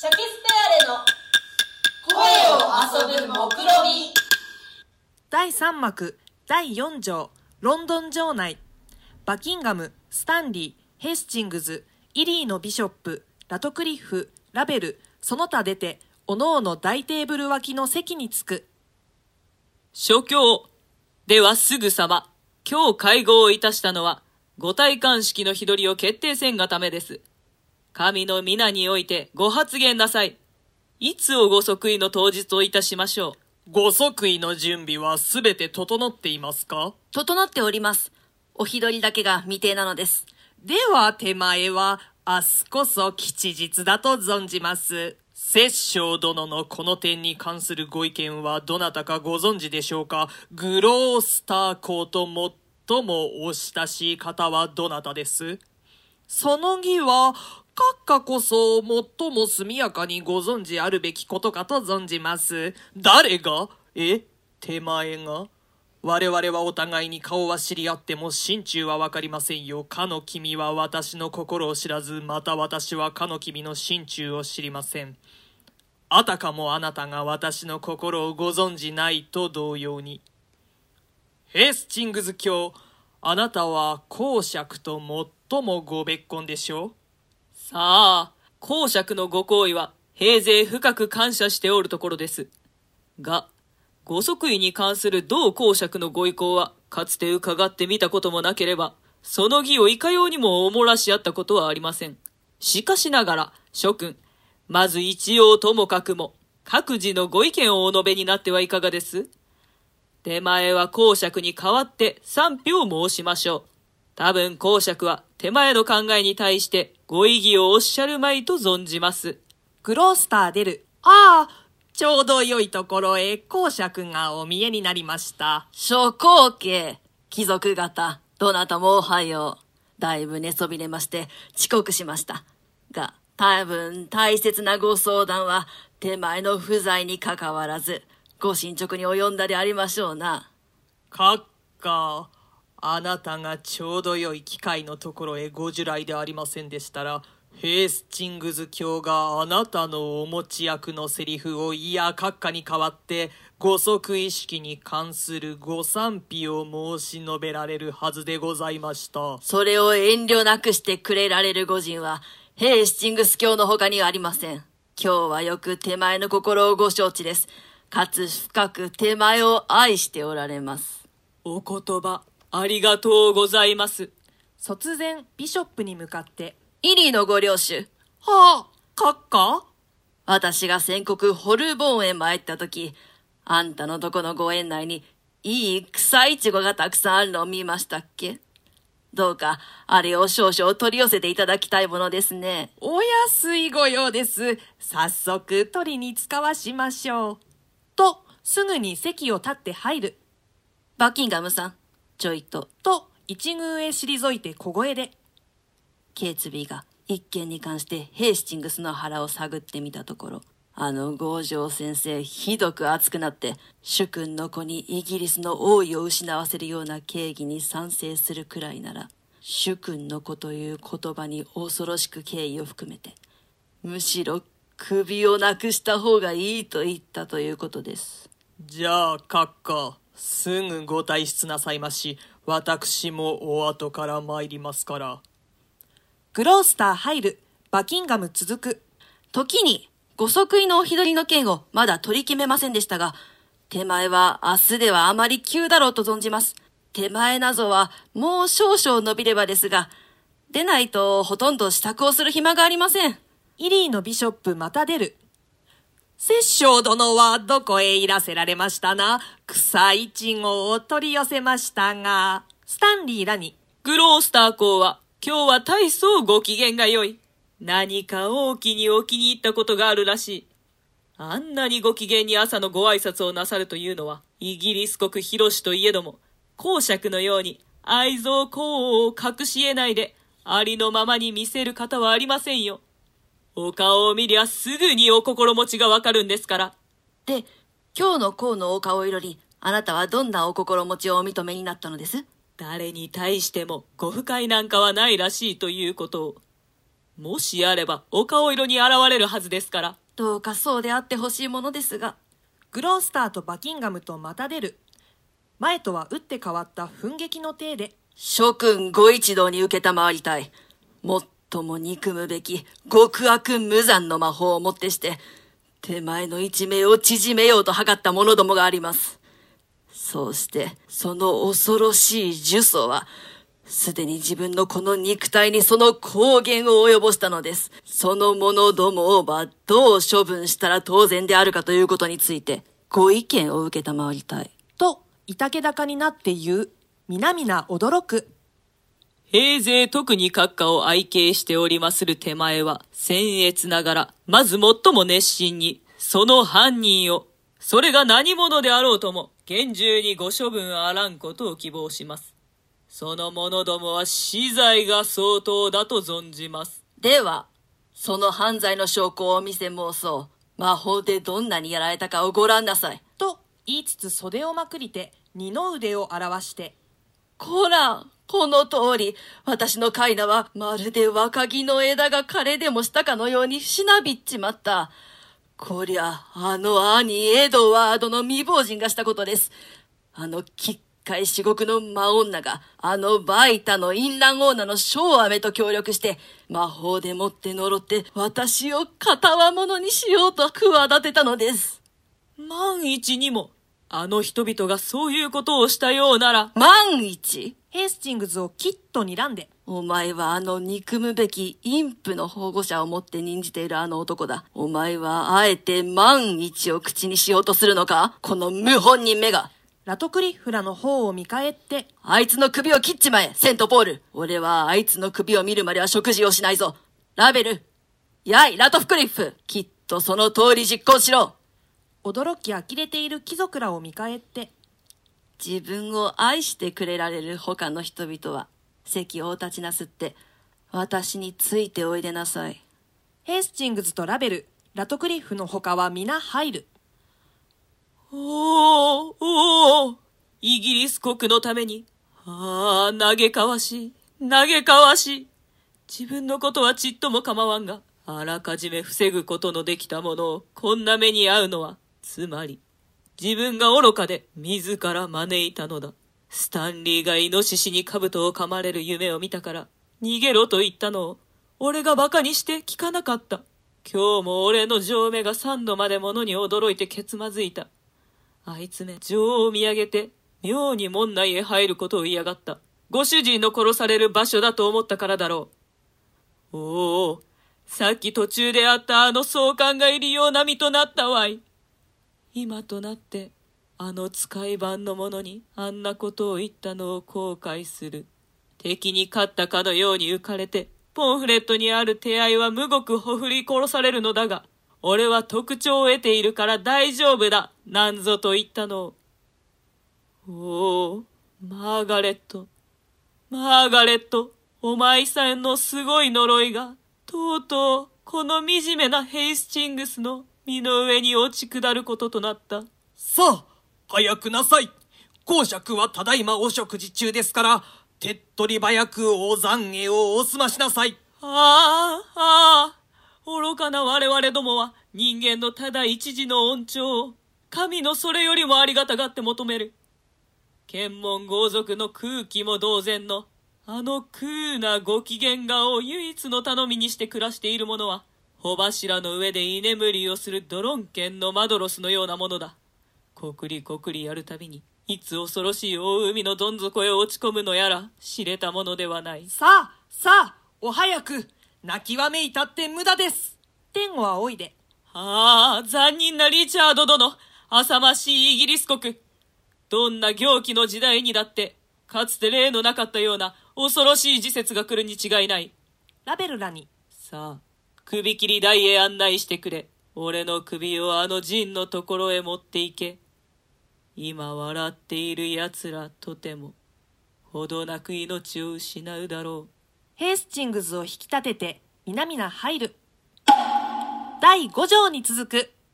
シャケスペアレの声を遊ぶ目論見第3幕第4条ロンドン城内バキンガム、スタンリー、ヘスチングズ、イリーのビショップ、ラトクリッフ、ラベル、その他出ておのおの大テーブル脇の席に着く。諸卿ではすぐさま今日会合をいたしたのはご戴冠式の日取りを決定せんがためです。神の皆においてご発言なさい。いつをご即位の当日といたしましょう。ご即位の準備はすべて整っていますか？整っております。お日取りだけが未定なのです。では手前は明日こそ吉日だと存じます。摂政殿のこの点に関するご意見はどなたかご存知でしょうか？グロースター公と最もお親しい方はどなたです？その儀は閣下こそ最も速やかにご存知あるべきことかと存じます。誰が？手前が？我々はお互いに顔は知り合っても心中は分かりませんよ。かの君は私の心を知らず、また私はかの君の心中を知りません。あたかもあなたが私の心をご存じないと同様に。ヘスチングズ卿、あなたは公爵と最もご別婚でしょう。さあ、公爵のご好意は平生深く感謝しておるところですが、ご即位に関する同公爵のご意向はかつて伺ってみたこともなければ、その儀をいかようにもお漏らし合ったことはありません。しかしながら諸君、まず一応ともかくも、各自のご意見をお述べになってはいかがです?手前は公爵に代わって賛否を申しましょう。多分公爵は手前の考えに対してご異議をおっしゃるまいと存じます。グロースター出る。ああ、ちょうど良いところへ公爵がお見えになりました。諸公家、貴族方、どなたもおはよう。だいぶ寝そびれまして遅刻しました。が、多分大切なご相談は手前の不在にかかわらずご進捗に及んだでありましょうな。閣下、あなたがちょうど良い機会のところへご従来でありませんでしたら、ヘースチングズ卿があなたのお持ち役のセリフを、いや閣下に代わってご即位式に関するご賛否を申し述べられるはずでございました。それを遠慮なくしてくれられる御仁はヘースチングス卿の他にはありません。今日はよく手前の心をご承知です。かつ深く手前を愛しておられます。お言葉ありがとうございます。突然ビショップに向かって。イリーのご領主。はあ、閣下?私が先国ホルボーンへ参った時、あんたのとこのご園内にいい草いちごがたくさんあるのを見ましたっけ?どうかあれを少々取り寄せていただきたいものですね。お安い御用です。早速取りに使わしましょう。とすぐに席を立って入る。バキンガムさん、ちょいと。と一軍へ退いて小声で。ケーツビーが一件に関してヘースチングスの腹を探ってみたところ、あの郷城先生ひどく熱くなって主君の子にイギリスの王位を失わせるような敬意に賛成するくらいなら、主君の子という言葉に恐ろしく敬意を含めて、むしろ首をなくした方がいいと言ったということです。じゃあ閣下、すぐご退出なさいまし。私もお後から参りますから。グロースター入る。バキンガム続く。時にご即位のお日取りの件をまだ取り決めませんでしたが、手前は明日ではあまり急だろうと存じます。手前謎はもう少々伸びればですが、出ないとほとんど支度をする暇がありません。イリーのビショップまた出る。摂政殿はどこへいらせられましたな。草いちごを取り寄せましたが。スタンリーらに。グロースター公は今日は大層ご機嫌が良い。何か大きにお気に入ったことがあるらしい。あんなにご機嫌に朝のご挨拶をなさるというのは、イギリス国広しといえども、公爵のように愛憎公を隠し得ないで、ありのままに見せる方はありませんよ。お顔を見りゃすぐにお心持ちがわかるんですから。で、今日の公のお顔色に、あなたはどんなお心持ちをお認めになったのです？誰に対してもご不快なんかはないらしいということを。もしあればお顔色に現れるはずですから。どうかそうであってほしいものですが。グロースターとバキンガムとまた出る。前とは打って変わった憤激の体で、諸君ご一同に受けたまわりたい。最も憎むべき極悪無惨の魔法をもってして手前の一命を縮めようと図った者どもがあります。そうしてその恐ろしい呪詛はすでに自分のこの肉体にその光源を及ぼしたのです。その者どもを罰当処分したら当然であるかということについてご意見を受けたまわりたいといたけだかになって言う。みなみな驚く。平勢特に閣下を愛敬しておりまする手前は、僭越ながら、まず最も熱心に、その犯人を、それが何者であろうとも、厳重にご処分あらんことを希望します。その者どもは死罪が相当だと存じます。では、その犯罪の証拠をお見せ申そう。魔法でどんなにやられたかをご覧なさい。と言いつつ袖をまくりて、二の腕を表して、こら、この通り、私のカイナはまるで若木の枝が枯れでもしたかのようにしなびっちまった。こりゃ、あの兄エドワードの未亡人がしたことです。あの奇怪至極の魔女が、あのバイタの淫乱女のショーアメと協力して、魔法でもって呪って私を片輪者にしようと企てたのです。万一にも、あの人々がそういうことをしたようなら。万一？ヘイスティングズをきっと睨んで。お前はあの憎むべき陰婦の保護者をもって任じているあの男だ。お前はあえて万一を口にしようとするのか？この謀反人めが。ラトクリフラの方を見返って。あいつの首を切っちまえ、セントポール。俺はあいつの首を見るまでは食事をしないぞ。ラベル。やい、ラトクリフ。きっとその通り実行しろ。驚き呆れている貴族らを見返って。自分を愛してくれられる他の人々は、席をお立ちなすって、私についておいでなさい。ヘイスティングズとラベル、ラトクリフの他は皆入る。おーおー、イギリス国のために。ああ、嘆かわしい、嘆かわしい。自分のことはちっとも構わんが、あらかじめ防ぐことのできたものをこんな目に遭うのは、つまり、自分が愚かで自ら招いたのだ。スタンリーがイノシシに兜を噛まれる夢を見たから、逃げろと言ったのを、俺が馬鹿にして聞かなかった。今日も俺の情目が3度までものに驚いてけつまずいた。あいつめ、女王を見上げて、妙に門内へ入ることを嫌がった。ご主人の殺される場所だと思ったからだろう。おお、さっき途中であったあの総監がいるような身となったわい。今となってあの使い番の者にあんなことを言ったのを後悔する。敵に勝ったかのように浮かれてポンフレットにある手合いはむごくほふり殺されるのだが、俺は特徴を得ているから大丈夫だなんぞと言ったのを。おお、マーガレット、マーガレット、お前さんのすごい呪いがとうとうこの惨めなヘイスチングスの身の上に落ち下ることとなった。さあ、早くなさい。公爵はただいまお食事中ですから、手っ取り早くお懺悔をお済ましなさい。ああ、ああ、愚かな我々どもは人間のただ一時の恩寵を、神のそれよりもありがたがって求める。剣門豪族の空気も同然の、あの空なご機嫌顔を唯一の頼みにして暮らしている者は、帆柱の上で居眠りをするドロンケンのマドロスのようなものだ。こくりこくりやるたびに、いつ恐ろしい大海のどん底へ落ち込むのやら、知れたものではない。さあ、さあ、お早く、泣きわめいたって無駄です。天を仰いで。ああ、残忍なリチャード殿、浅ましいイギリス国。どんな狂気の時代にだって、かつて例のなかったような恐ろしい時節が来るに違いない。ラベルらに。さあ、首切り台へ案内してくれ。俺の首をあの陣のところへ持って行け。今笑っている奴らとても、ほどなく命を失うだろう。ヘイスティングズを引き立てて、みなみな入る。第5条に続く。